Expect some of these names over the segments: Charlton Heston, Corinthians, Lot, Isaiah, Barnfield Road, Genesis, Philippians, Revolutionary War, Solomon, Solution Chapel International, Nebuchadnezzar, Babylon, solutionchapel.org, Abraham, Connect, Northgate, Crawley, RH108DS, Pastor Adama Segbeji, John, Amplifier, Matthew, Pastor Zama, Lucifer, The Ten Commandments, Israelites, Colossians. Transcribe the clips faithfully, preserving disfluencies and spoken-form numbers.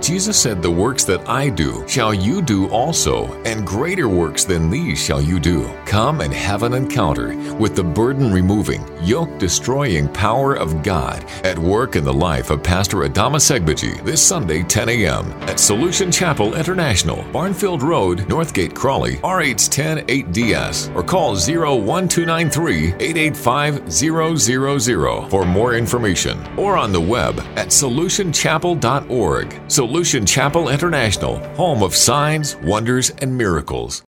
Jesus said, "The works that I do shall you do also, and greater works than these shall you do." Come and have an encounter with the burden-removing, yoke-destroying power of God at work in the life of Pastor Adama Segbeji this Sunday, ten a.m. at Solution Chapel International, Barnfield Road, Northgate, Crawley, R H one oh eight D S, or call zero one two nine three, eight eight five, zero zero zero for more information, or on the web at solution chapel dot org. Solution Chapel International, home of signs, wonders, and miracles.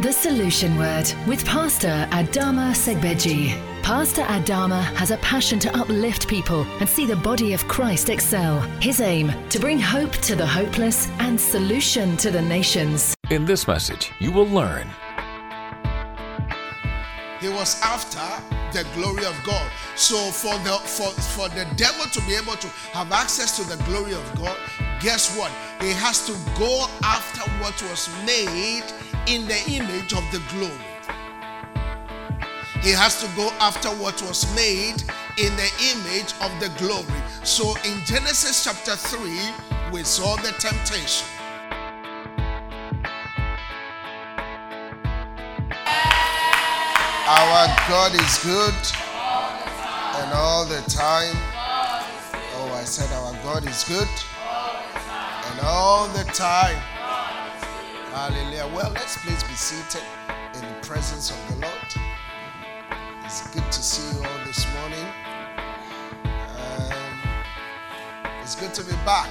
The Solution Word with Pastor Adama Segbeji. Pastor Adama has a passion to uplift people and see the body of Christ excel. His aim, to bring hope to the hopeless and solution to the nations. In this message, you will learn. He was after the glory of God. So for the for, for the devil to be able to have access to the glory of God, guess what? He has to go after what was made in the image of the glory. He has to go after what was made in the image of the glory. So in Genesis chapter three, we saw the temptation. Our God is good all the time. and all the time. God is good. Oh, I said our God is good all the time. and all the time. God is good. Hallelujah. Well, let's please be seated in the presence of the Lord. It's good to see you all this morning. Um, it's good to be back.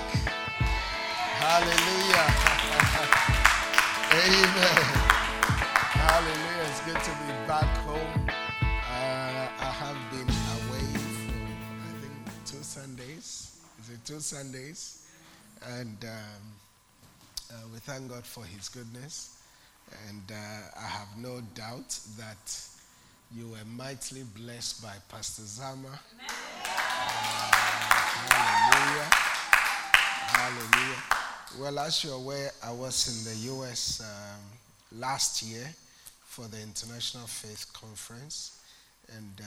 Hallelujah. Amen. Hallelujah. It's good to be back home. Uh, I have been away for, I think, two Sundays. Is it two Sundays? And um, uh, we thank God for His goodness. And uh, I have no doubt that you were mightily blessed by Pastor Zama. Amen. Uh, hallelujah. Hallelujah. Well, as you're aware, I was in the U S um, last year for the International Faith Conference, and uh,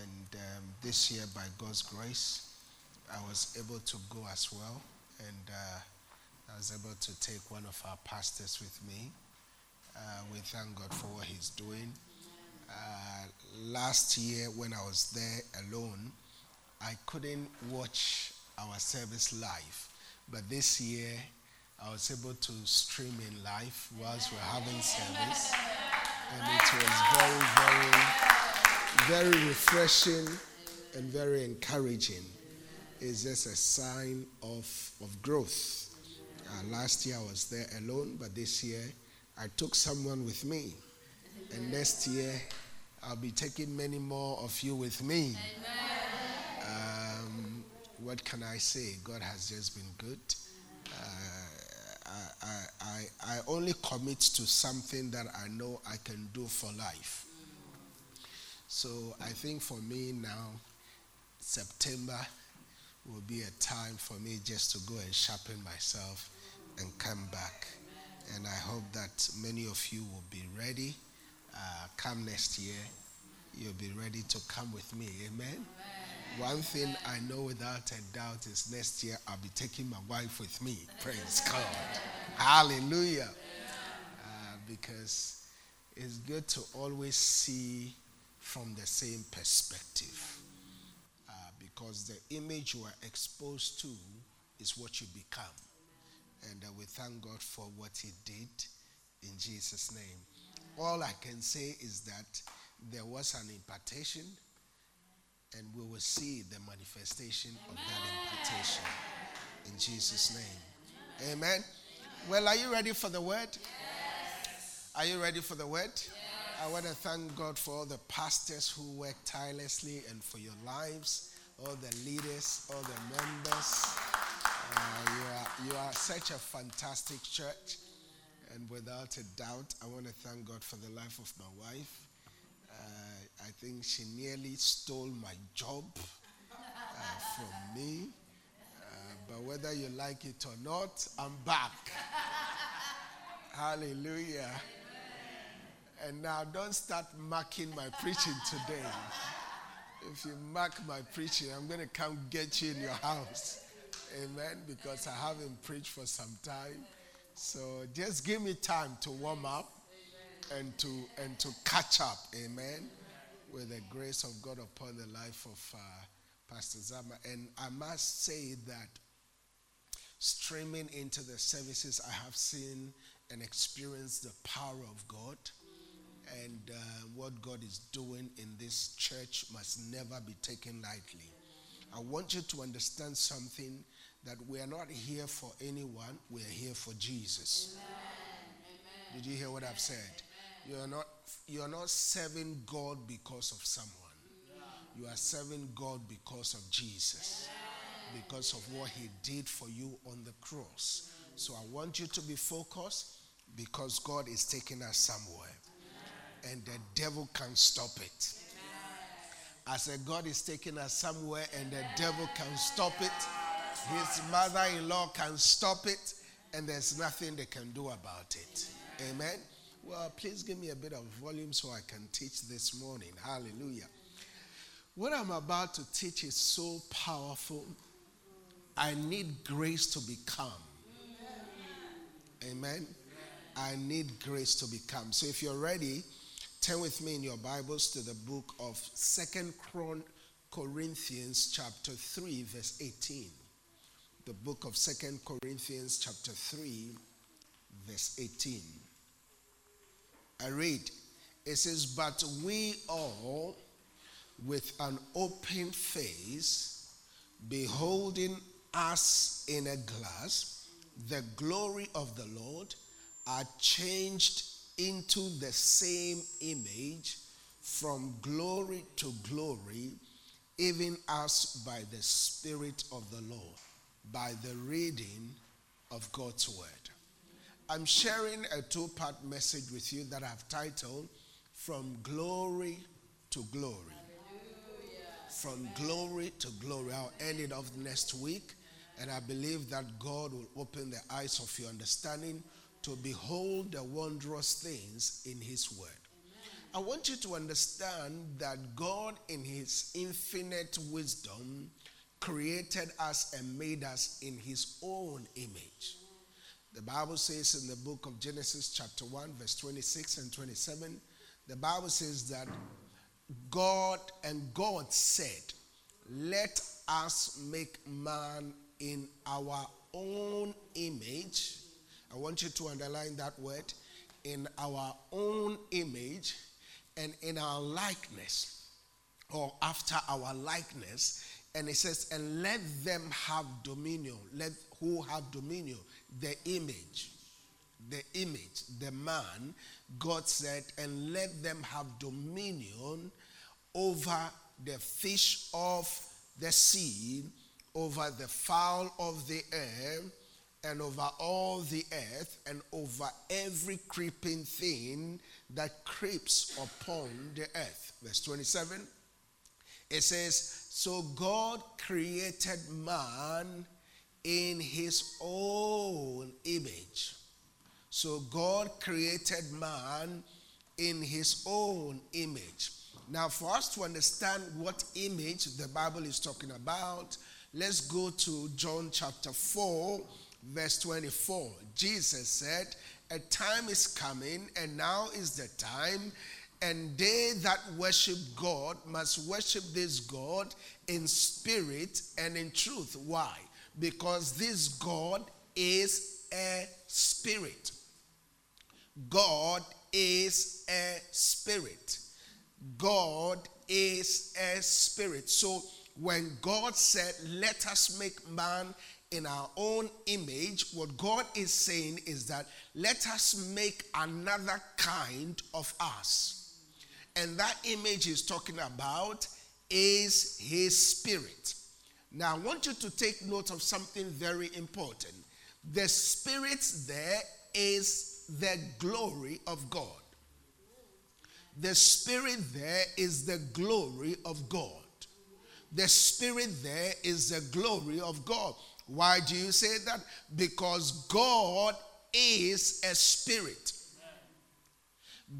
and um, this year, by God's grace, I was able to go as well, and uh, I was able to take one of our pastors with me. Uh, we thank God for what He's doing. Uh, last year, when I was there alone, I couldn't watch our service live, but this year, I was able to stream in live whilst we're having service. And it was very, very, very refreshing and very encouraging. It's just a sign of, of growth. Uh, last year I was there alone, but this year I took someone with me. And next year I'll be taking many more of you with me. Um, what can I say? God has just been good. Uh, I, I, I only commit to something that I know I can do for life. So I think for me now, September will be a time for me just to go and sharpen myself and come back. And I hope that many of you will be ready. Uh, come next year, you'll be ready to come with me. Amen? One thing I know without a doubt is next year I'll be taking my wife with me. Praise God. Hallelujah. Uh, because it's good to always see from the same perspective. Uh, because the image you are exposed to is what you become. And uh, we thank God for what He did in Jesus' name. All I can say is that there was an impartation, and we will see the manifestation Amen. Of that impartation in Jesus' name. Amen. Amen. Well, are you ready for the word? Yes. Are you ready for the word? Yes. I want to thank God for all the pastors who work tirelessly and for your lives, all the leaders, all the members. Uh, you are, you are such a fantastic church. And without a doubt, I want to thank God for the life of my wife. Uh, I think she nearly stole my job uh, from me. Uh, but whether you like it or not, I'm back. Hallelujah. And now don't start mocking my preaching today. If you mark my preaching, I'm going to come get you in your house. Amen. Because I haven't preached for some time. So just give me time to warm up and to and to catch up. Amen. With the grace of God upon the life of uh, Pastor Zama. And I must say that streaming into the services, I have seen and experienced the power of God. And uh, what God is doing in this church must never be taken lightly. I want you to understand something, that we are not here for anyone. We are here for Jesus. Amen. Did you hear what I've said? You are not, you are not serving God because of someone. You are serving God because of Jesus. Because of what he did for you on the cross. So I want you to be focused, because God is taking us somewhere. And the devil can't stop it. I said, God is taking us somewhere, and the devil can't stop it. His mother-in-law can't stop it, and there's nothing they can do about it. Amen. Well, please give me a bit of volume so I can teach this morning. Hallelujah. What I'm about to teach is so powerful. I need grace to be calm. Amen. I need grace to be calm. So if you're ready, turn with me in your Bibles to the book of Second Corinthians chapter three, verse eighteen. The book of Second Corinthians chapter three, verse eighteen. I read, it says, "But we all, with an open face, beholding us in a glass, the glory of the Lord, are changed into the same image from glory to glory, even as by the Spirit of the Lord," by the reading of God's word. I'm sharing a two-part message with you that I've titled, "From Glory to Glory." Hallelujah. From Amen. Glory to Glory. I'll end it off next week, and I believe that God will open the eyes of your understanding to behold the wondrous things in his word. Amen. I want you to understand that God in his infinite wisdom created us and made us in his own image. The Bible says in the book of Genesis chapter one, verse twenty-six and twenty-seven, the Bible says that God and God said, "Let us make man in our own image." I want you to underline that word, "in our own image and in our likeness," or after our likeness. And it says, "and let them have dominion." Let who have dominion? The image. The image, the man. God said, "and let them have dominion over the fish of the sea, over the fowl of the air, and over all the earth, and over every creeping thing that creeps upon the earth." Verse twenty-seven, it says, "So God created man in his own image." So God created man in his own image. Now, for us to understand what image the Bible is talking about, let's go to John chapter four, verse twenty-four. Jesus said, "A time is coming, and now is the time, and they that worship God must worship this God in spirit and in truth." Why? Because this God is a spirit. God is a spirit. God is a spirit. So when God said, "Let us make man in our own image," what God is saying is that let us make another kind of us. And that image he's talking about is his spirit. Now I want you to take note of something very important. The spirit there is the glory of God. The spirit there is the glory of God. The spirit there is the glory of God. Why do you say that? Because God is a spirit.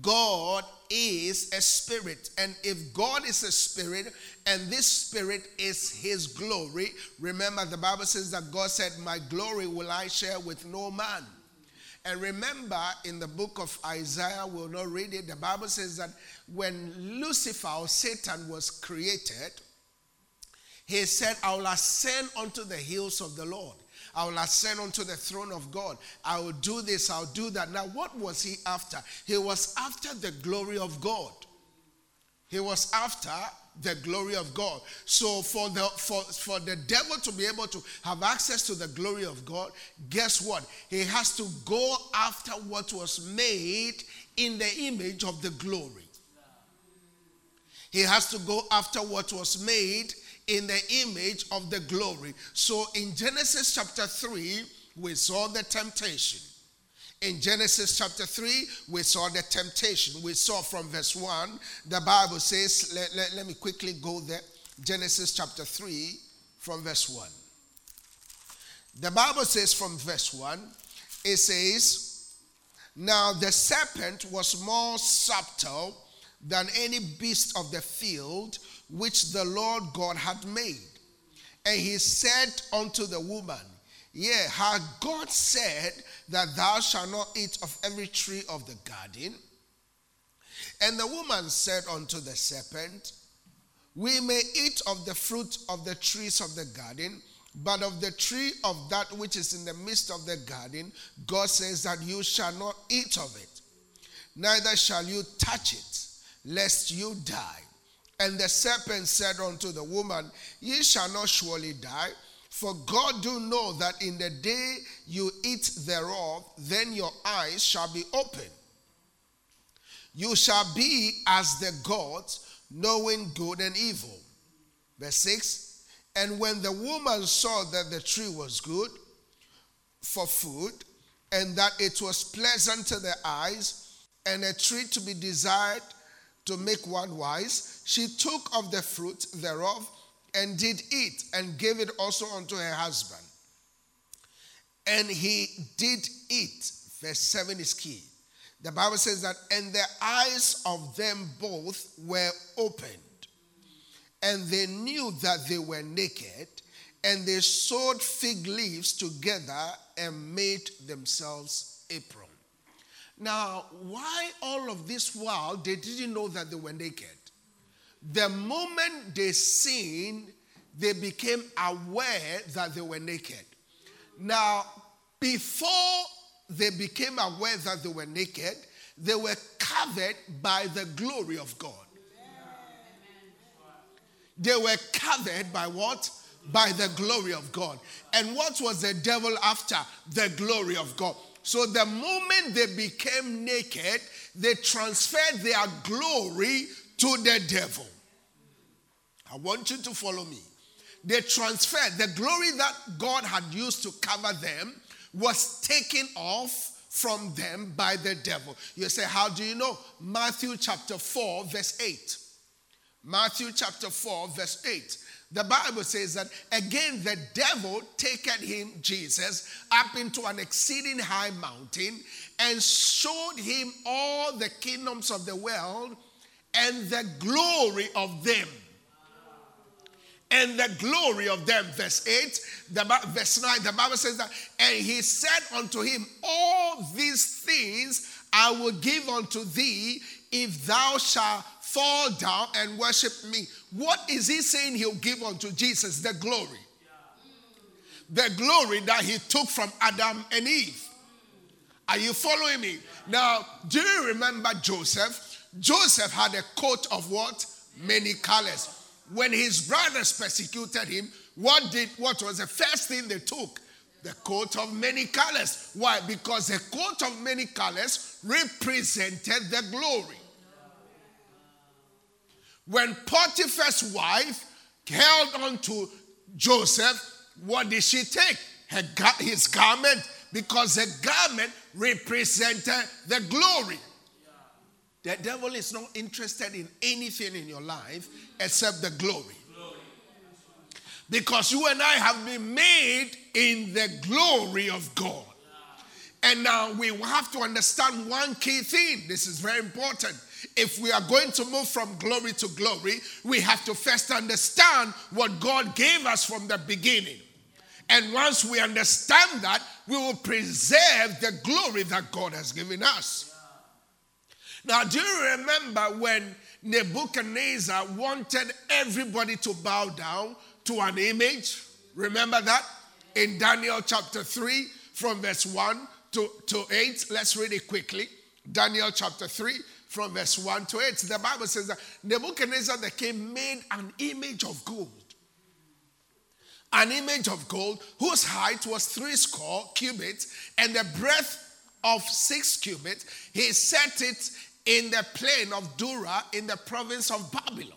God is a spirit, and if God is a spirit and this spirit is his glory, remember the Bible says that God said, my glory will I share with no man. And remember in the book of Isaiah, we'll not read it, the Bible says that when Lucifer or Satan was created, he said, I will ascend unto the hills of the Lord. I will ascend unto the throne of God. I will do this, I will do that. Now, what was he after? He was after the glory of God. He was after the glory of God. So for the for, for the devil to be able to have access to the glory of God, guess what? He has to go after what was made in the image of the glory. He has to go after what was made in the image of the glory. So in Genesis chapter three, we saw the temptation. In Genesis chapter three, we saw the temptation. We saw from verse one, the Bible says, let, let, let me quickly go there. Genesis chapter three from verse one. The Bible says from verse one, it says, now the serpent was more subtle than any beast of the field which the Lord God had made. And he said unto the woman, yea, had God said that thou shalt not eat of every tree of the garden? And the woman said unto the serpent, we may eat of the fruit of the trees of the garden, but of the tree of that which is in the midst of the garden, God says that you shall not eat of it, neither shall you touch it, lest you die. And the serpent said unto the woman, ye shall not surely die, for God do know that in the day you eat thereof, then your eyes shall be opened. You shall be as the gods, knowing good and evil. Verse six, and when the woman saw that the tree was good for food, and that it was pleasant to the eyes, and a tree to be desired to make one wise, she took of the fruit thereof and did eat, and gave it also unto her husband. And he did eat. Verse seven is key. The Bible says that, and the eyes of them both were opened, and they knew that they were naked, and they sewed fig leaves together and made themselves aprons. Now, why all of this while they didn't know that they were naked? The moment they sinned, they became aware that they were naked. Now, before they became aware that they were naked, they were covered by the glory of God. They were covered by what? By the glory of God. And what was the devil after? The glory of God. So the moment they became naked, they transferred their glory to the devil. I want you to follow me. They transferred the glory that God had used to cover them was taken off from them by the devil. You say, how do you know? Matthew chapter four, verse eight. Matthew chapter four, verse eight. The Bible says that, again, the devil taketh him, Jesus, up into an exceeding high mountain and showed him all the kingdoms of the world and the glory of them. And the glory of them, verse eight, the, verse nine, the Bible says that, and he said unto him, all these things I will give unto thee if thou shalt fall down and worship me. What is he saying he'll give unto Jesus? The glory. The glory that he took from Adam and Eve. Are you following me? Now, do you remember Joseph? Joseph had a coat of what? Many colors. When his brothers persecuted him, what did? What was the first thing they took? The coat of many colors. Why? Because the coat of many colors represented the glory. When Potiphar's wife held on to Joseph, what did she take? Her, his garment, because the garment represented the glory. The devil is not interested in anything in your life except the glory. Because you and I have been made in the glory of God. And now uh, we have to understand one key thing. This is very important. If we are going to move from glory to glory, we have to first understand what God gave us from the beginning. And once we understand that, we will preserve the glory that God has given us. Now, do you remember when Nebuchadnezzar wanted everybody to bow down to an image? Remember that? In Daniel chapter three, from verse one to eight. Let's read it quickly. Daniel chapter three, from verse one to eight. The Bible says that Nebuchadnezzar the king made an image of gold. An image of gold whose height was three score cubits and the breadth of six cubits. He set it in the plain of Dura in the province of Babylon.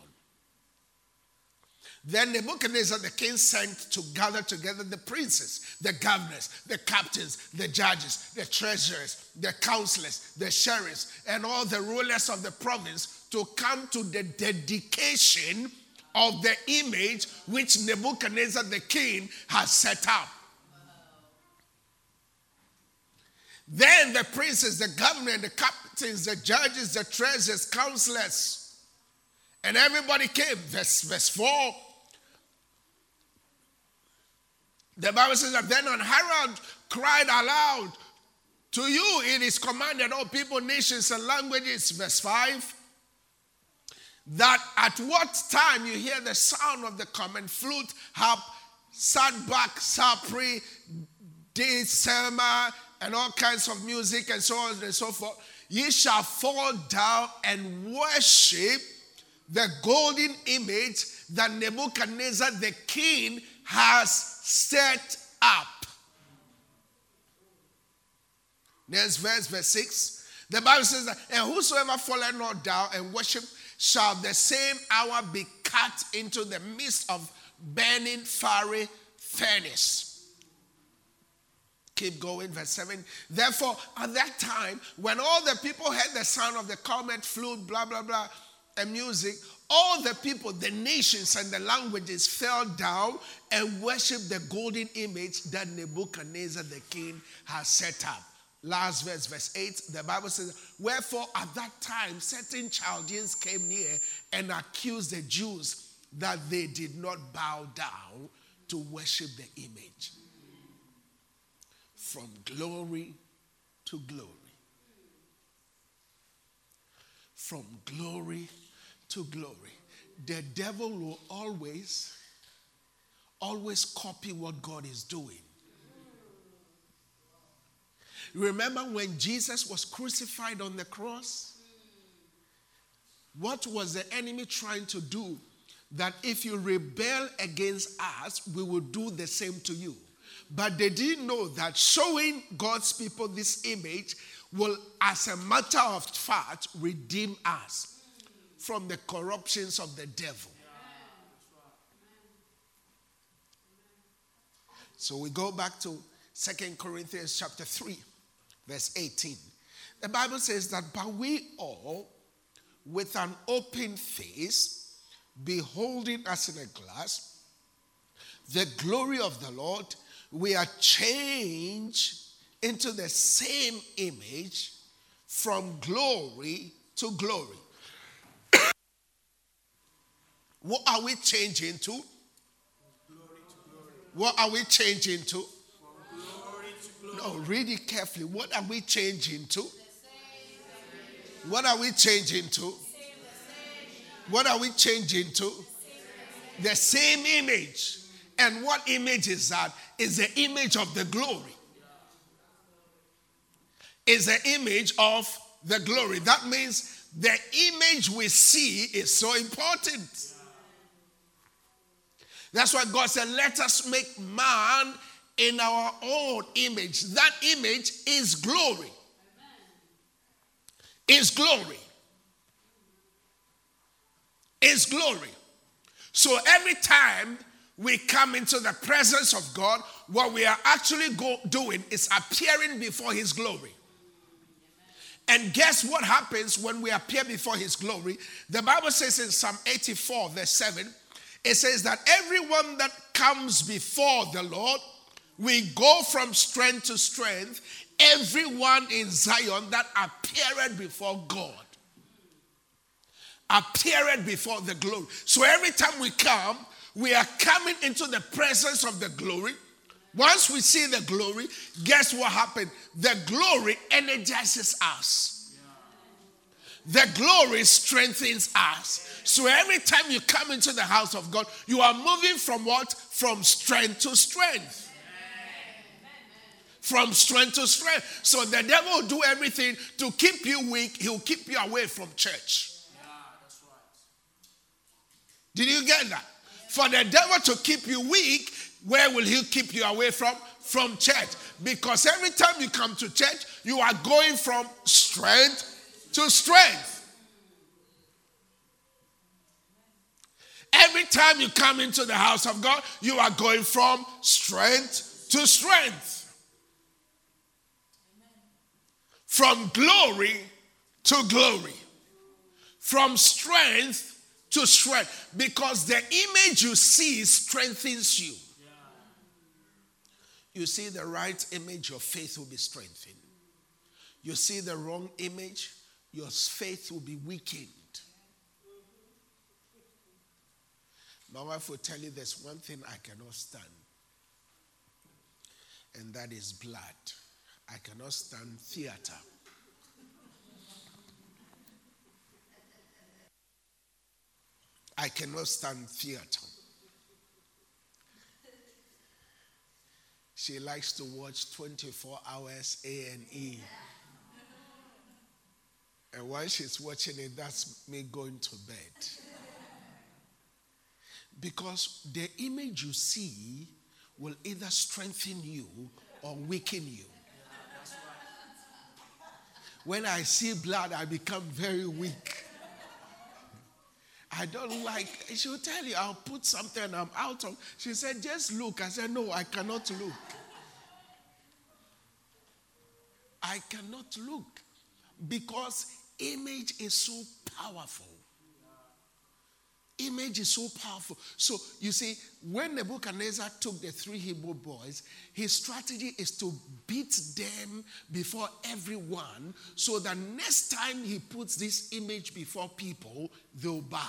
Then Nebuchadnezzar the king sent to gather together the princes, the governors, the captains, the judges, the treasurers, the counselors, the sheriffs, and all the rulers of the province to come to the dedication of the image which Nebuchadnezzar the king has set up. Then the princes, the governor, the captains, the judges, the treasurers, counselors, and everybody came. Verse, verse four. The Bible says that then an herald cried aloud, "To you it is commanded, all people, nations, and languages." Verse five. That at what time you hear the sound of the common flute, harp, sandbag, sapri, dulcimer, and all kinds of music and so on and so forth, ye shall fall down and worship the golden image that Nebuchadnezzar the king has set up. Next verse, verse six. The Bible says that, and whosoever falleth not down and worship shall the same hour be cut into the midst of burning fiery furnace. Keep going, verse seven. Therefore, at that time, when all the people heard the sound of the cornet, flute, blah, blah, blah, and music, all the people, the nations and the languages fell down and worshipped the golden image that Nebuchadnezzar the king has set up. Last verse, verse eight, the Bible says, wherefore at that time certain Chaldeans came near and accused the Jews that they did not bow down to worship the image. From glory to glory. From glory to glory. The devil will always, always copy what God is doing. Remember when Jesus was crucified on the cross? What was the enemy trying to do? That if you rebel against us, we will do the same to you. But they didn't know that showing God's people this image will, as a matter of fact, redeem us from the corruptions of the devil. So we go back to Second Corinthians chapter three. Verse eighteen. The Bible says that, but we all, with an open face, beholding as in a glass the glory of the Lord, we are changed into the same image from glory to glory. What are we changing to? From glory to glory. What are we changing to? No, read it carefully. What are we changing to? What are we changing to? What are we changing to? The same image. And what image is that? It's the image of the glory. It's the image of the glory. That means the image we see is so important. That's why God said, let us make man in our own image. That image is glory. Is glory. Is glory. So every time we come into the presence of God, what we are actually go- doing is appearing before His glory. And guess what happens when we appear before His glory? The Bible says in Psalm eighty-four, verse seven, it says that everyone that comes before the Lord, we go from strength to strength, everyone in Zion that appeared before God. Appeared before the glory. So every time we come, we are coming into the presence of the glory. Once we see the glory, guess what happened? The glory energizes us. The glory strengthens us. So every time you come into the house of God, you are moving from what? From strength to strength. From strength to strength. So the devil will do everything to keep you weak. He'll keep you away from church. Did you get that? For the devil to keep you weak, where will he keep you away from? From church. Because every time you come to church, you are going from strength to strength. Every time you come into the house of God, you are going from strength to strength. From glory to glory. From strength to strength, because the image you see strengthens you. Yeah. You see the right image, your faith will be strengthened. You see the wrong image, your faith will be weakened. My wife will tell you there's one thing I cannot stand, and that is blood. I cannot stand theater. I cannot stand theater. She likes to watch twenty-four hours A and E. And while she's watching it, that's me going to bed. Because the image you see will either strengthen you or weaken you. When I see blood, I become very weak. I don't like, she'll tell you, I'll put something and I'm out of. She said, just look. I said, no, I cannot look. I cannot look because image is so powerful. Image is so powerful. So you see, when Nebuchadnezzar took the three Hebrew boys, his strategy is to beat them before everyone so that next time he puts this image before people, they'll bow.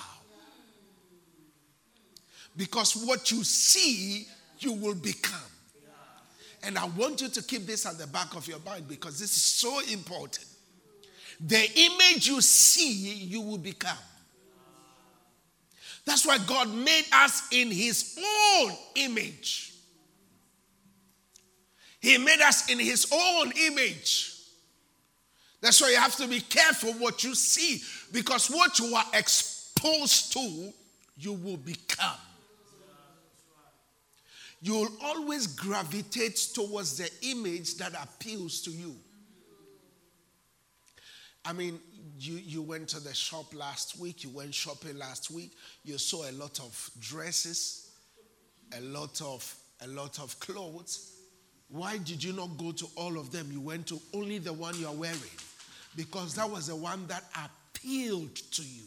Because what you see, you will become. And I want you to keep this at the back of your mind because this is so important. The image you see, you will become. That's why God made us in his own image. He made us in his own image. That's why you have to be careful what you see. Because what you are exposed to, you will become. You will always gravitate towards the image that appeals to you. I mean, you, you went to the shop last week. You went shopping last week. You saw a lot of dresses, a lot of, a lot of clothes. Why did you not go to all of them? You went to only the one you are wearing. Because that was the one that appealed to you.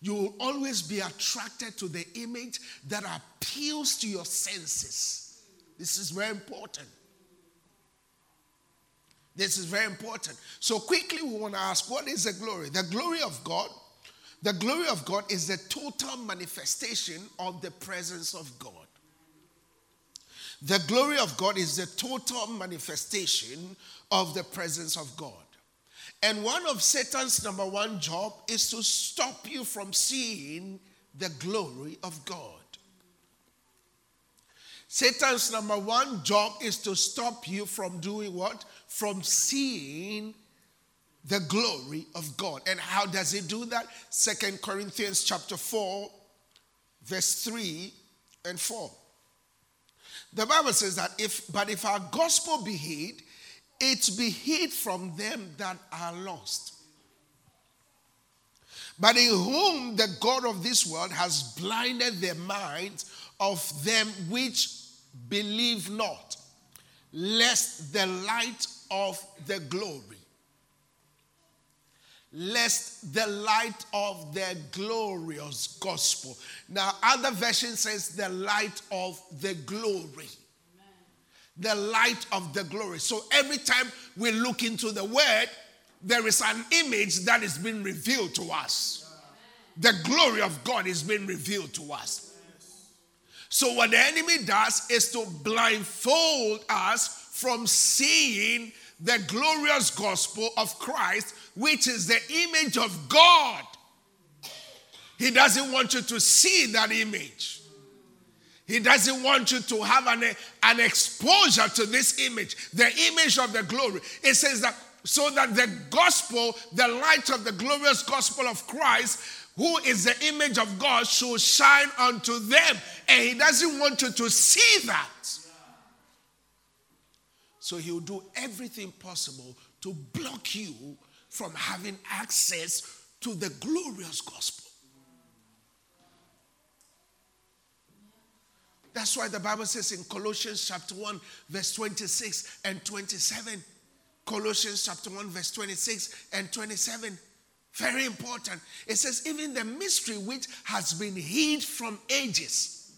You will always be attracted to the image that appeals to your senses. This is very important. This is very important. So quickly we want to ask, what is the glory? The glory of God. The glory of God is the total manifestation of the presence of God. The glory of God is the total manifestation of the presence of God. And one of Satan's number one job is to stop you from seeing the glory of God. Satan's number one job is to stop you from doing what? From seeing the glory of God. And how does he do that? Second Corinthians chapter four, verse three and four. The Bible says that, if, but if our gospel be hid, it be hid from them that are lost. But in whom the God of this world has blinded their minds of them which believe not, lest the light of the glory, lest the light of the glorious gospel. Now, other version says the light of the glory. Amen. the light of the glory. So every time we look into the word, there is an image that is being revealed to us. The glory of God is being revealed to us. So what the enemy does is to blindfold us from seeing the glorious gospel of Christ, which is the image of God. He doesn't want you to see that image. He doesn't want you to have an, an exposure to this image, the image of the glory. It says that so that the gospel, the light of the glorious gospel of Christ, who is the image of God, should shine unto them. And he doesn't want you to see that. So he'll do everything possible to block you from having access to the glorious gospel. That's why the Bible says in Colossians chapter one, verse twenty-six and twenty-seven. Colossians chapter one, verse twenty-six and twenty-seven. Very important. It says, even the mystery which has been hid from ages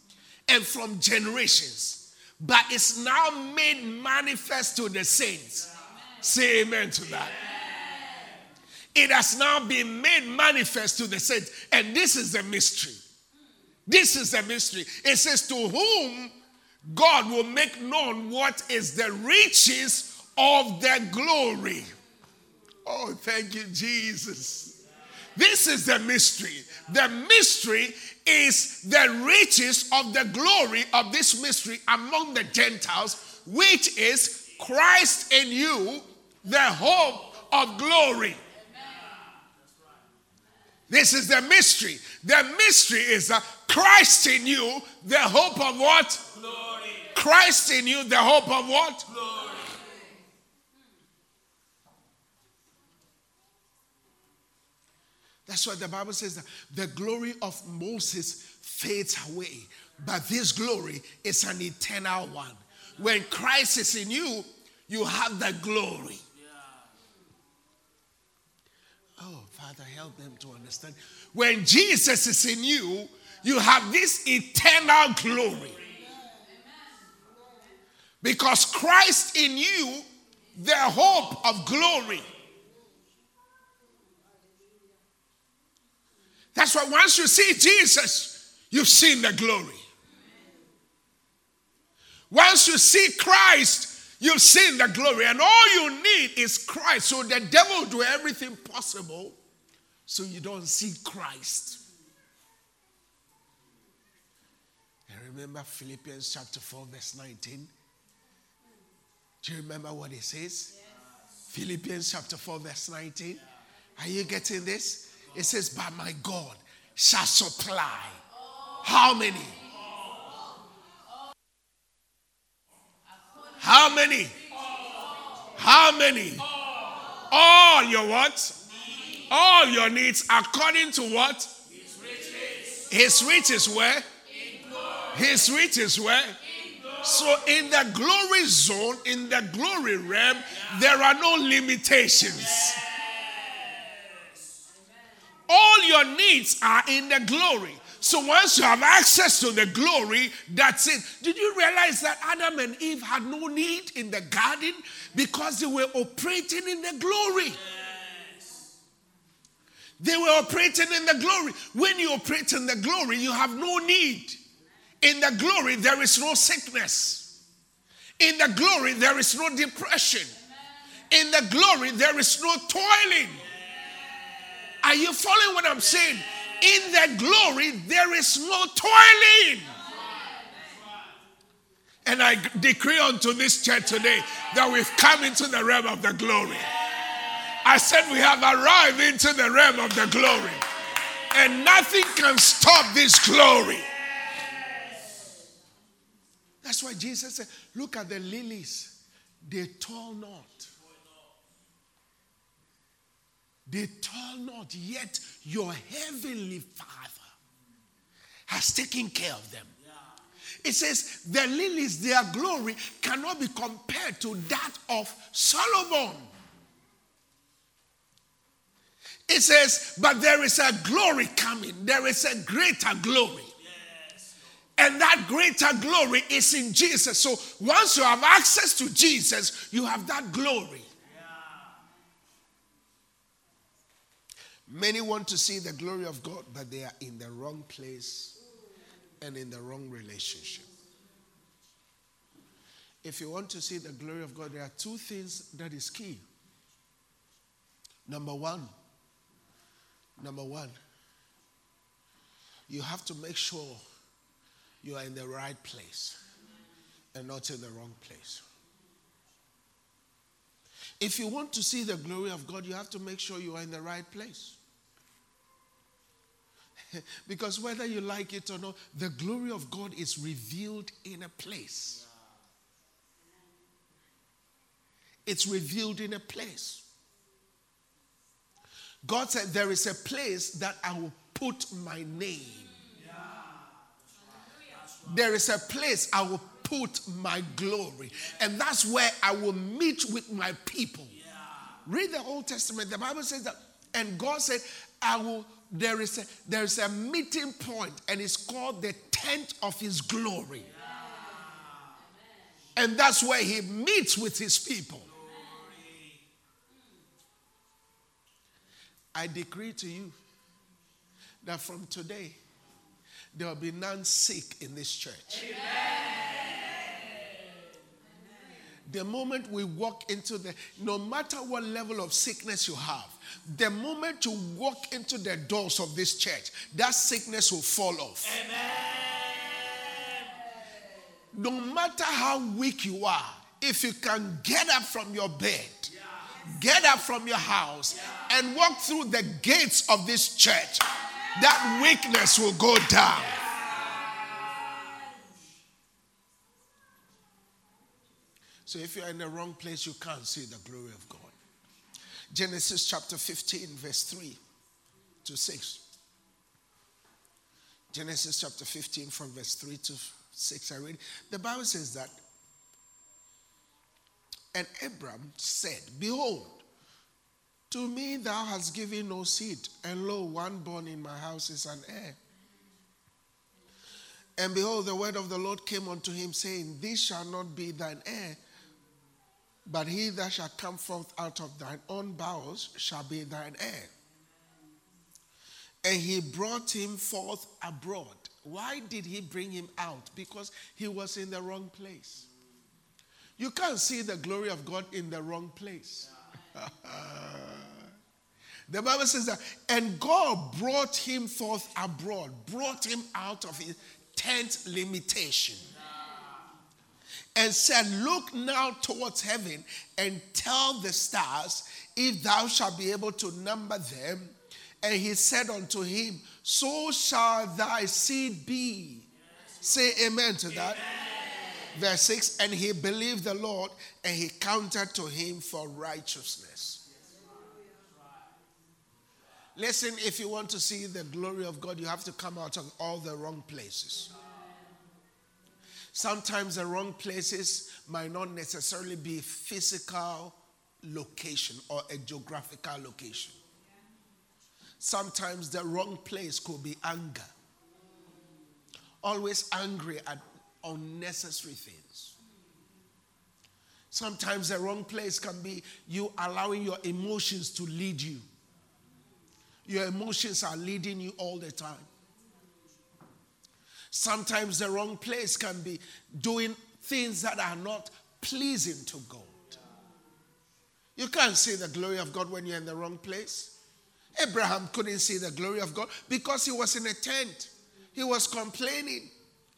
and from generations, but is now made manifest to the saints. Amen. Say amen to that. Amen. It has now been made manifest to the saints. And this is the mystery. This is a mystery. It says, to whom God will make known what is the riches of their glory. Oh, thank you, Jesus. This is the mystery. The mystery is the riches of the glory of this mystery among the Gentiles, which is Christ in you, the hope of glory. This is the mystery. The mystery is that Christ in you, the hope of what? Glory. Christ in you, the hope of what? Glory. That's what the Bible says, that the glory of Moses fades away, but this glory is an eternal one. When Christ is in you, you have the glory. Oh, Father, help them to understand. When Jesus is in you, you have this eternal glory. Because Christ in you, the hope of glory. That's why once you see Jesus, you've seen the glory. Once you see Christ, you've seen the glory, and all you need is Christ. So the devil will do everything possible so you don't see Christ. And remember Philippians chapter four, verse nineteen. Do you remember what it says? Yes. Philippians chapter four, verse nineteen. Are you getting this? It says, but my God shall supply. How many? How many? All. How many? All. All your what? Needs. All your needs according to what? His riches. His riches where? In glory. His riches where? In glory. So in the glory zone, in the glory realm, yeah. There are no limitations. Yes. All your needs are in the glory. So once you have access to the glory, that's it. Did you realize that Adam and Eve had no need in the garden because they were operating in the glory? Yes. They were operating in the glory. When you operate in the glory, you have no need. In the glory, there is no sickness. In the glory, there is no depression. In the glory, there is no toiling. Are you following what I'm saying? In the glory, there is no toiling. And I decree unto this church today that we've come into the realm of the glory. I said we have arrived into the realm of the glory. And nothing can stop this glory. That's why Jesus said, look at the lilies. They toil not. They toil not, yet your heavenly Father has taken care of them. Yeah. It says, the lilies, their glory cannot be compared to that of Solomon. It says, but there is a glory coming. There is a greater glory. Yes. And that greater glory is in Jesus. So once you have access to Jesus, you have that glory. Yeah. Many want to see the glory of God, but they are in the wrong place and in the wrong relationship. If you want to see the glory of God, there are two things that is key. Number one, number one, you have to make sure you are in the right place and not in the wrong place. If you want to see the glory of God, you have to make sure you are in the right place. Because whether you like it or not, the glory of God is revealed in a place. It's revealed in a place. God said, there is a place that I will put my name. Yeah. There is a place I will put my glory. And that's where I will meet with my people. Yeah. Read the Old Testament. The Bible says that, and God said, I will, there is a, there is a meeting point, and it's called the tent of his glory. Yeah. And that's where he meets with his people. I decree to you that from today, there will be none sick in this church. Amen. The moment we walk into the, no matter what level of sickness you have, the moment you walk into the doors of this church, that sickness will fall off. Amen. No matter how weak you are, if you can get up from your bed, get up from your house and walk through the gates of this church, that weakness will go down. So if you are in the wrong place, you can't see the glory of God. Genesis chapter fifteen, verse three to six. Genesis chapter fifteen from verse three to six. I read. The Bible says that, and Abram said, behold, to me thou hast given no seed, and lo, one born in my house is an heir. And behold, the word of the Lord came unto him, saying, this shall not be thine heir, but he that shall come forth out of thine own bowels shall be thine heir. And he brought him forth abroad. Why did he bring him out? Because he was in the wrong place. You can't see the glory of God in the wrong place. The Bible says that, and God brought him forth abroad, brought him out of his tent limitation, and said, look now towards heaven and tell the stars if thou shalt be able to number them. And he said unto him, so shall thy seed be. Say amen to that. Verse six, and he believed the Lord, and he counted to him for righteousness. Listen, if you want to see the glory of God, you have to come out of all the wrong places. Sometimes the wrong places might not necessarily be physical location or a geographical location. Sometimes the wrong place could be anger. Always angry at unnecessary things. Sometimes the wrong place can be you allowing your emotions to lead you. Your emotions are leading you all the time. Sometimes the wrong place can be doing things that are not pleasing to God. You can't see the glory of God when you're in the wrong place. Abraham couldn't see the glory of God because he was in a tent. He was complaining.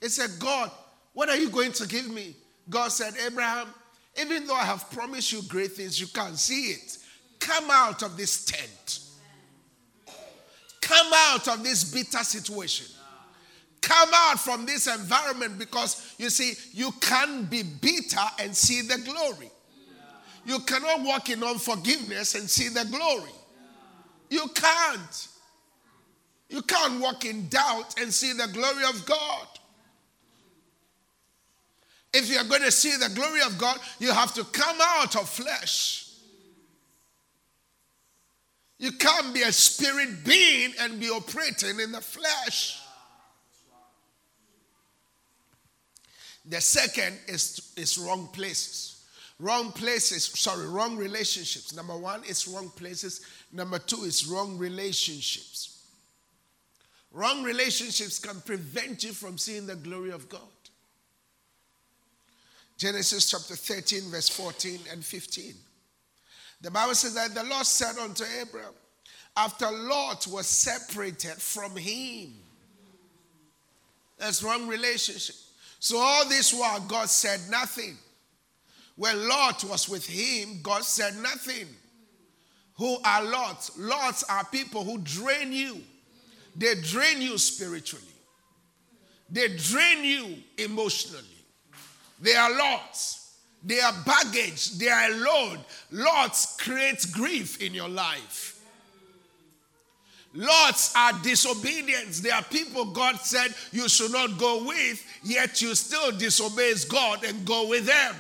He said, God, what are you going to give me? God said, Abraham, even though I have promised you great things, you can't see it. Come out of this tent. Come out of this bitter situation. Come out from this environment, because, you see, you can't be bitter and see the glory. You cannot walk in unforgiveness and see the glory. You can't. You can't walk in doubt and see the glory of God. If you are going to see the glory of God, you have to come out of flesh. You can't be a spirit being and be operating in the flesh. The second is, is wrong places. Wrong places, sorry, wrong relationships. Number one is wrong places. Number two is wrong relationships. Wrong relationships can prevent you from seeing the glory of God. Genesis chapter thirteen, verse fourteen and fifteen. The Bible says that the Lord said unto Abraham, after Lot was separated from him. That's wrong relationship. So all this while God said nothing. When Lot was with him, God said nothing. Who are Lots? Lots are people who drain you. They drain you spiritually. They drain you emotionally. They are Lots. They are baggage. They are a load. Lots create grief in your life. Lots are disobedience. There are people God said you should not go with, yet you still disobey God and go with them.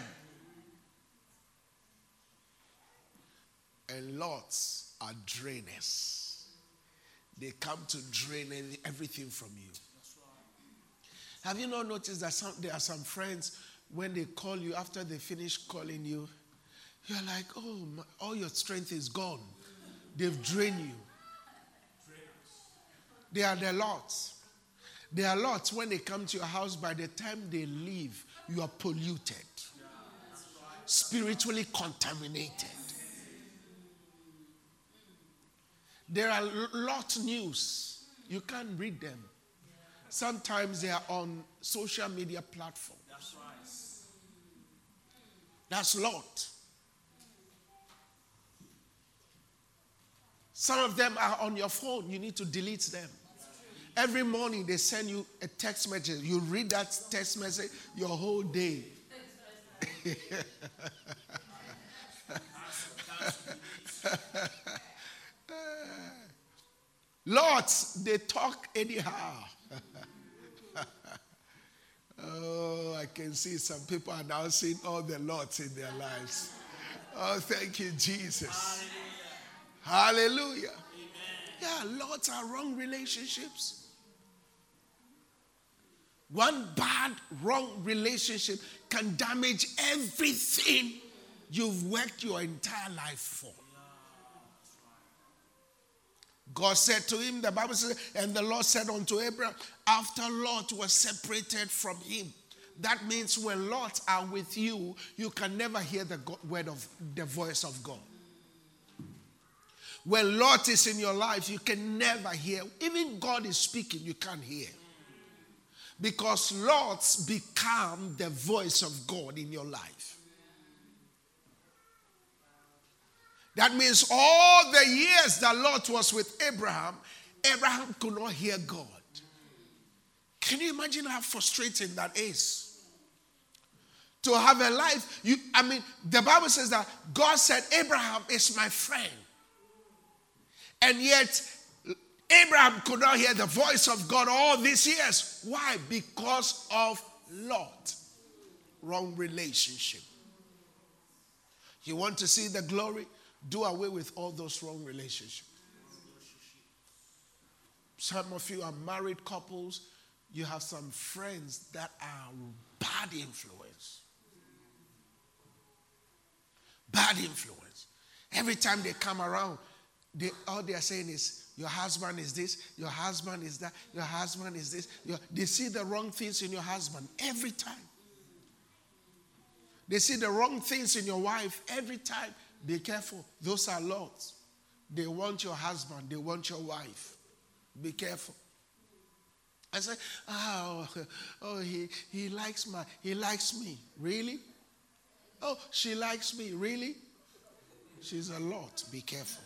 And lots are drainers. They come to drain everything from you. Have you not noticed that some, there are some friends, when they call you, after they finish calling you, you're like, oh, my, all your strength is gone. They've drained you. They are the lots. They are lots. When they come to your house, by the time they leave, you are polluted. Spiritually contaminated. There are lot news. You can't read them. Sometimes they are on social media platforms. That's right. That's lot. Some of them are on your phone. You need to delete them. Every morning they send you a text message. You read that text message your whole day. Lots, they talk anyhow. Oh, I can see some people announcing all the lots in their lives. Oh, thank you, Jesus. Hallelujah. Amen. Yeah, lots are wrong relationships. One bad, wrong relationship can damage everything you've worked your entire life for. God said to him, the Bible says, and the Lord said unto Abraham, after Lot was separated from him. That means when Lot are with you, you can never hear the word of the voice of God. When Lot is in your life, you can never hear. Even God is speaking, you can't hear. Because Lots become the voice of God in your life. That means all the years that Lot was with Abraham, Abraham could not hear God. Can you imagine how frustrating that is? To have a life, you, I mean, the Bible says that God said, Abraham is my friend. And yet, Abraham could not hear the voice of God all these years. Why? Because of Lot. Wrong relationship. You want to see the glory? Do away with all those wrong relationships. Some of you are married couples. You have some friends that are bad influence. Bad influence. Every time they come around, They, all they are saying is, your husband is this, your husband is that, your husband is this. Your, they see the wrong things in your husband every time. They see the wrong things in your wife every time. Be careful. Those are lots. They want your husband. They want your wife. Be careful. I say, oh, oh he, he likes my, he likes me. Really? Oh, she likes me. Really? She's a lot. Be careful.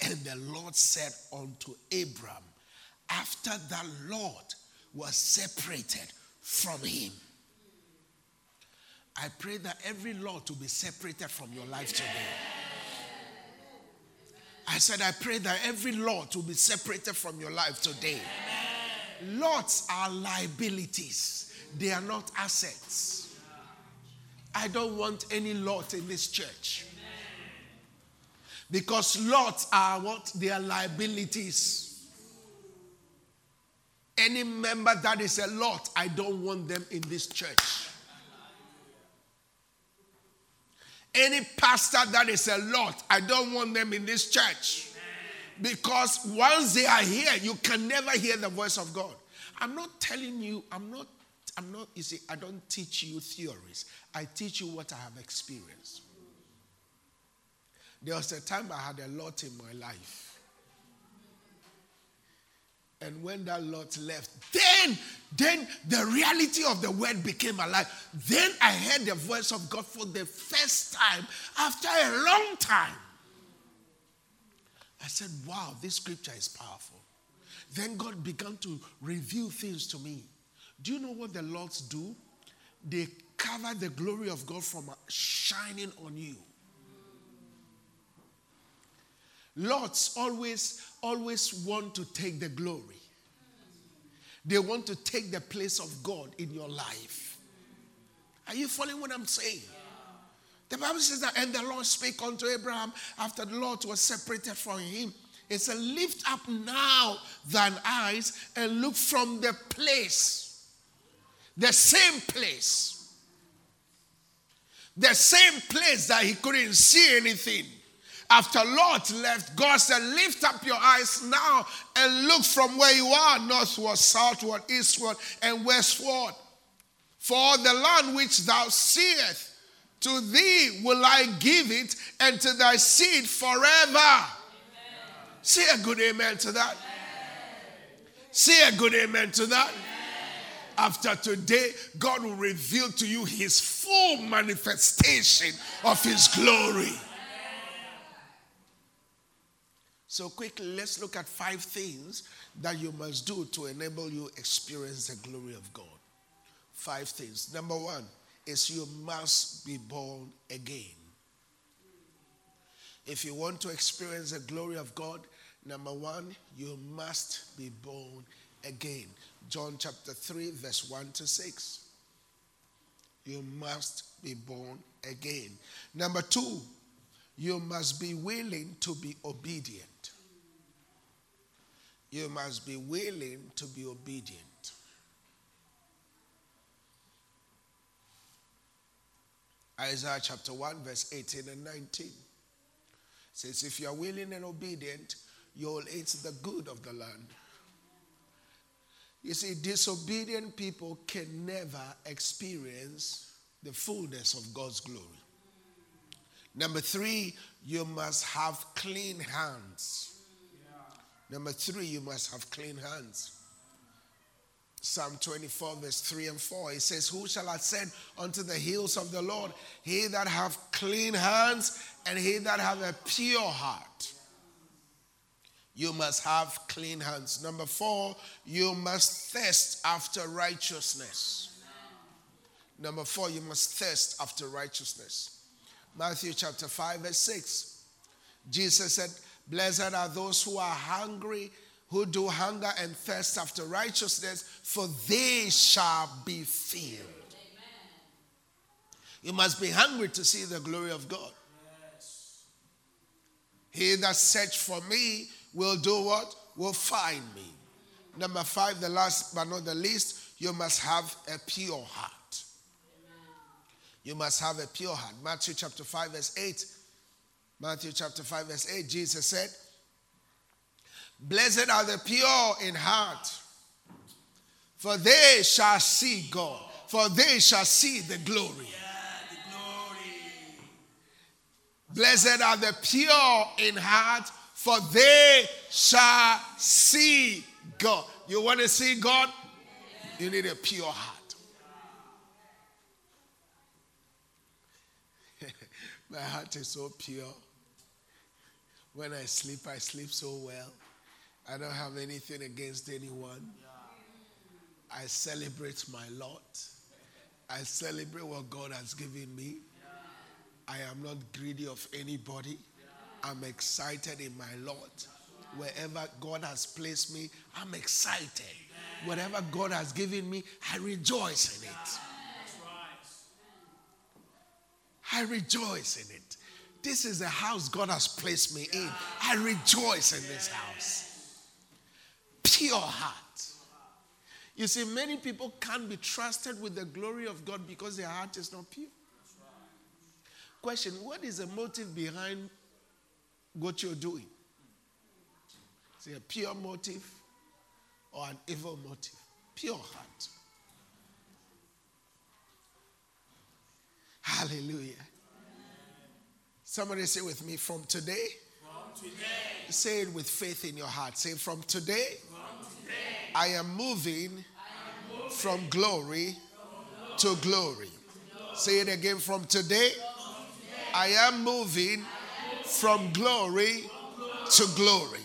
And the Lord said unto Abram, after the Lord was separated from him. I pray that every Lot will be separated from your life today. I said, I pray that every Lot will be separated from your life today. Lots are liabilities. They are not assets. I don't want any Lot in this church. Because lots are what? They are liabilities. Any member that is a Lot, I don't want them in this church. Any pastor that is a Lot, I don't want them in this church. Because once they are here, you can never hear the voice of God. I'm not telling you, I'm not, I'm not, you see, I don't teach you theories. I teach you what I have experienced. There was a time I had a Lot in my life. And when that Lot left, then, then the reality of the word became alive. Then I heard the voice of God for the first time after a long time. I said, wow, this scripture is powerful. Then God began to reveal things to me. Do you know what the Lots do? They cover the glory of God from shining on you. Lots always, always want to take the glory. They want to take the place of God in your life. Are you following what I'm saying? The Bible says that, and the Lord spake unto Abraham after the Lot was separated from him. It said, lift up now thine eyes and look from the place. The same place. The same place that he couldn't see anything. After Lot left, God said, lift up your eyes now and look from where you are, northward, southward, eastward, and westward. For the land which thou seest, to thee will I give it, and to thy seed forever. Amen. Say a good amen to that. Amen. Say a good amen to that. Amen. After today, God will reveal to you his full manifestation of his glory. So quickly, let's look at five things that you must do to enable you experience the glory of God. Five things. Number one is you must be born again. If you want to experience the glory of God, number one, you must be born again. John chapter three, verse one to six. You must be born again. Number two, you must be willing to be obedient. You must be willing to be obedient. Isaiah chapter one, verse eighteen and nineteen says, if you are willing and obedient, you will eat the good of the land. You see, disobedient people can never experience the fullness of God's glory. Number three, you must have clean hands. Number three, you must have clean hands. Psalm twenty-four, verse three and four. It says, who shall ascend unto the hills of the Lord? He that have clean hands and he that have a pure heart. You must have clean hands. Number four, you must thirst after righteousness. Number four, you must thirst after righteousness. Matthew chapter five, verse six. Jesus said, blessed are those who are hungry, who do hunger and thirst after righteousness, for they shall be filled. Amen. You must be hungry to see the glory of God. Yes. He that search for me will do what? Will find me. Number five, the last but not the least, you must have a pure heart. Amen. You must have a pure heart. Matthew chapter five, verse eight. Matthew chapter five, verse eight, Jesus said, blessed are the pure in heart, for they shall see God, for they shall see the glory. Yeah, the glory. Blessed are the pure in heart, for they shall see God. You want to see God? Yeah. You need a pure heart. My heart is so pure. When I sleep, I sleep so well. I don't have anything against anyone. I celebrate my lot. I celebrate what God has given me. I am not greedy of anybody. I'm excited in my lot. Wherever God has placed me, I'm excited. Whatever God has given me, I rejoice in it. I rejoice in it. This is the house God has placed me in. I rejoice in this house. Pure heart. You see, many people can't be trusted with the glory of God because their heart is not pure. Right. Question, what is the motive behind what you're doing? Is it a pure motive or an evil motive? Pure heart. Hallelujah. Amen. Somebody say with me, from today. From today. Say it with faith in your heart. Say, from today. From today. I am moving, I am moving from, glory from glory to glory. glory. Say it again. From today, from today I am moving, I am from, moving glory from glory to glory. To glory.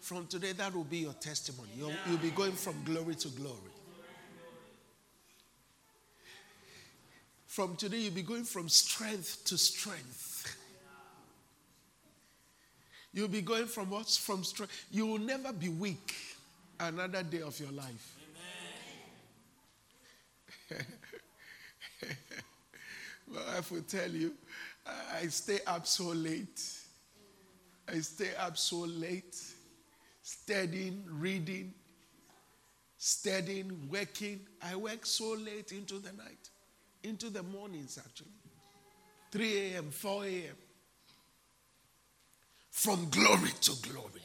From today, that will be your testimony. You'll, you'll be going from glory to glory. From today, you'll be going from strength to strength. You'll be going from what's from strength. You will never be weak another day of your life. Amen. My wife will tell you, I stay up so late. I stay up so late, studying, reading, studying, working. I work so late into the night, into the mornings actually. three a.m., four a.m. From glory to glory. Amen.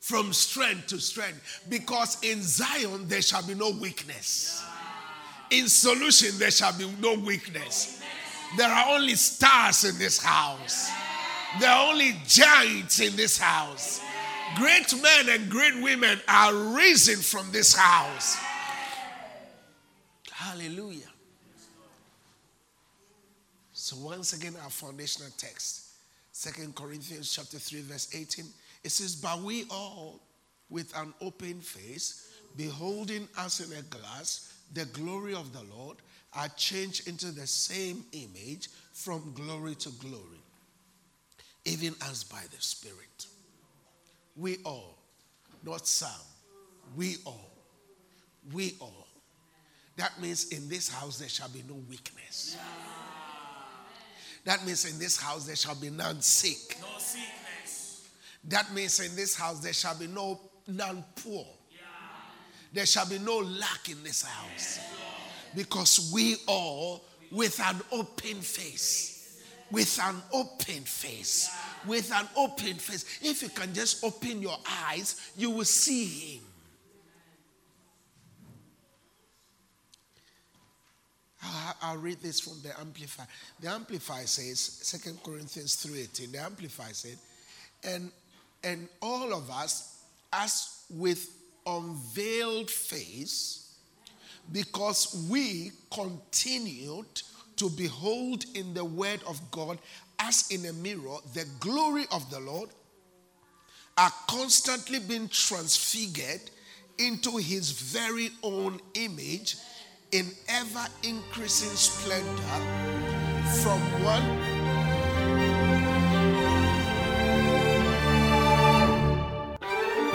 From strength to strength. Because in Zion there shall be no weakness. Amen. In Solution there shall be no weakness. Amen. There are only stars in this house. Amen. There are only giants in this house. Amen. Great men and great women are risen from this house. Amen. Hallelujah. So once again our foundational text. Second Corinthians chapter three, verse eighteen. It says, but we all, with an open face, beholding as in a glass the glory of the Lord, are changed into the same image from glory to glory, even as by the Spirit. We all, not some, we all, we all. That means in this house there shall be no weakness. That means in this house there shall be none sick. No sickness. That means in this house there shall be no none poor. Yeah. There shall be no lack in this house. Yeah. Because we all, with an open face, with an open face, yeah. with an open face. If you can just open your eyes, you will see him. I'll read this from the Amplifier. The Amplifier says, Second Corinthians three eighteen, the Amplifier said, and, and all of us, as with unveiled face, because we continued to behold in the word of God, as in a mirror, the glory of the Lord, are constantly being transfigured into his very own image, in ever-increasing splendor from one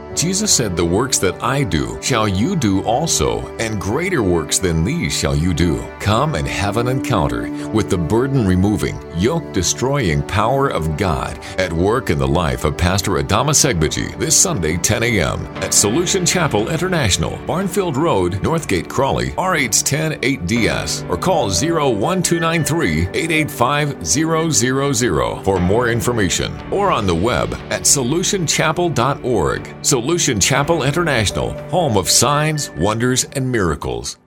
Jesus said, the works that I do shall you do also, and greater works than these shall you do. Come and have an encounter with the burden-removing, yoke-destroying power of God at work in the life of Pastor Adama Segbeji this Sunday, ten a.m. at Solution Chapel International, Barnfield Road, Northgate, Crawley, R H ten, eight D S, or call zero one two nine three, eight eight five, zero zero zero for more information, or on the web at solution chapel dot org. Solution Chapel International, home of signs, wonders, and miracles.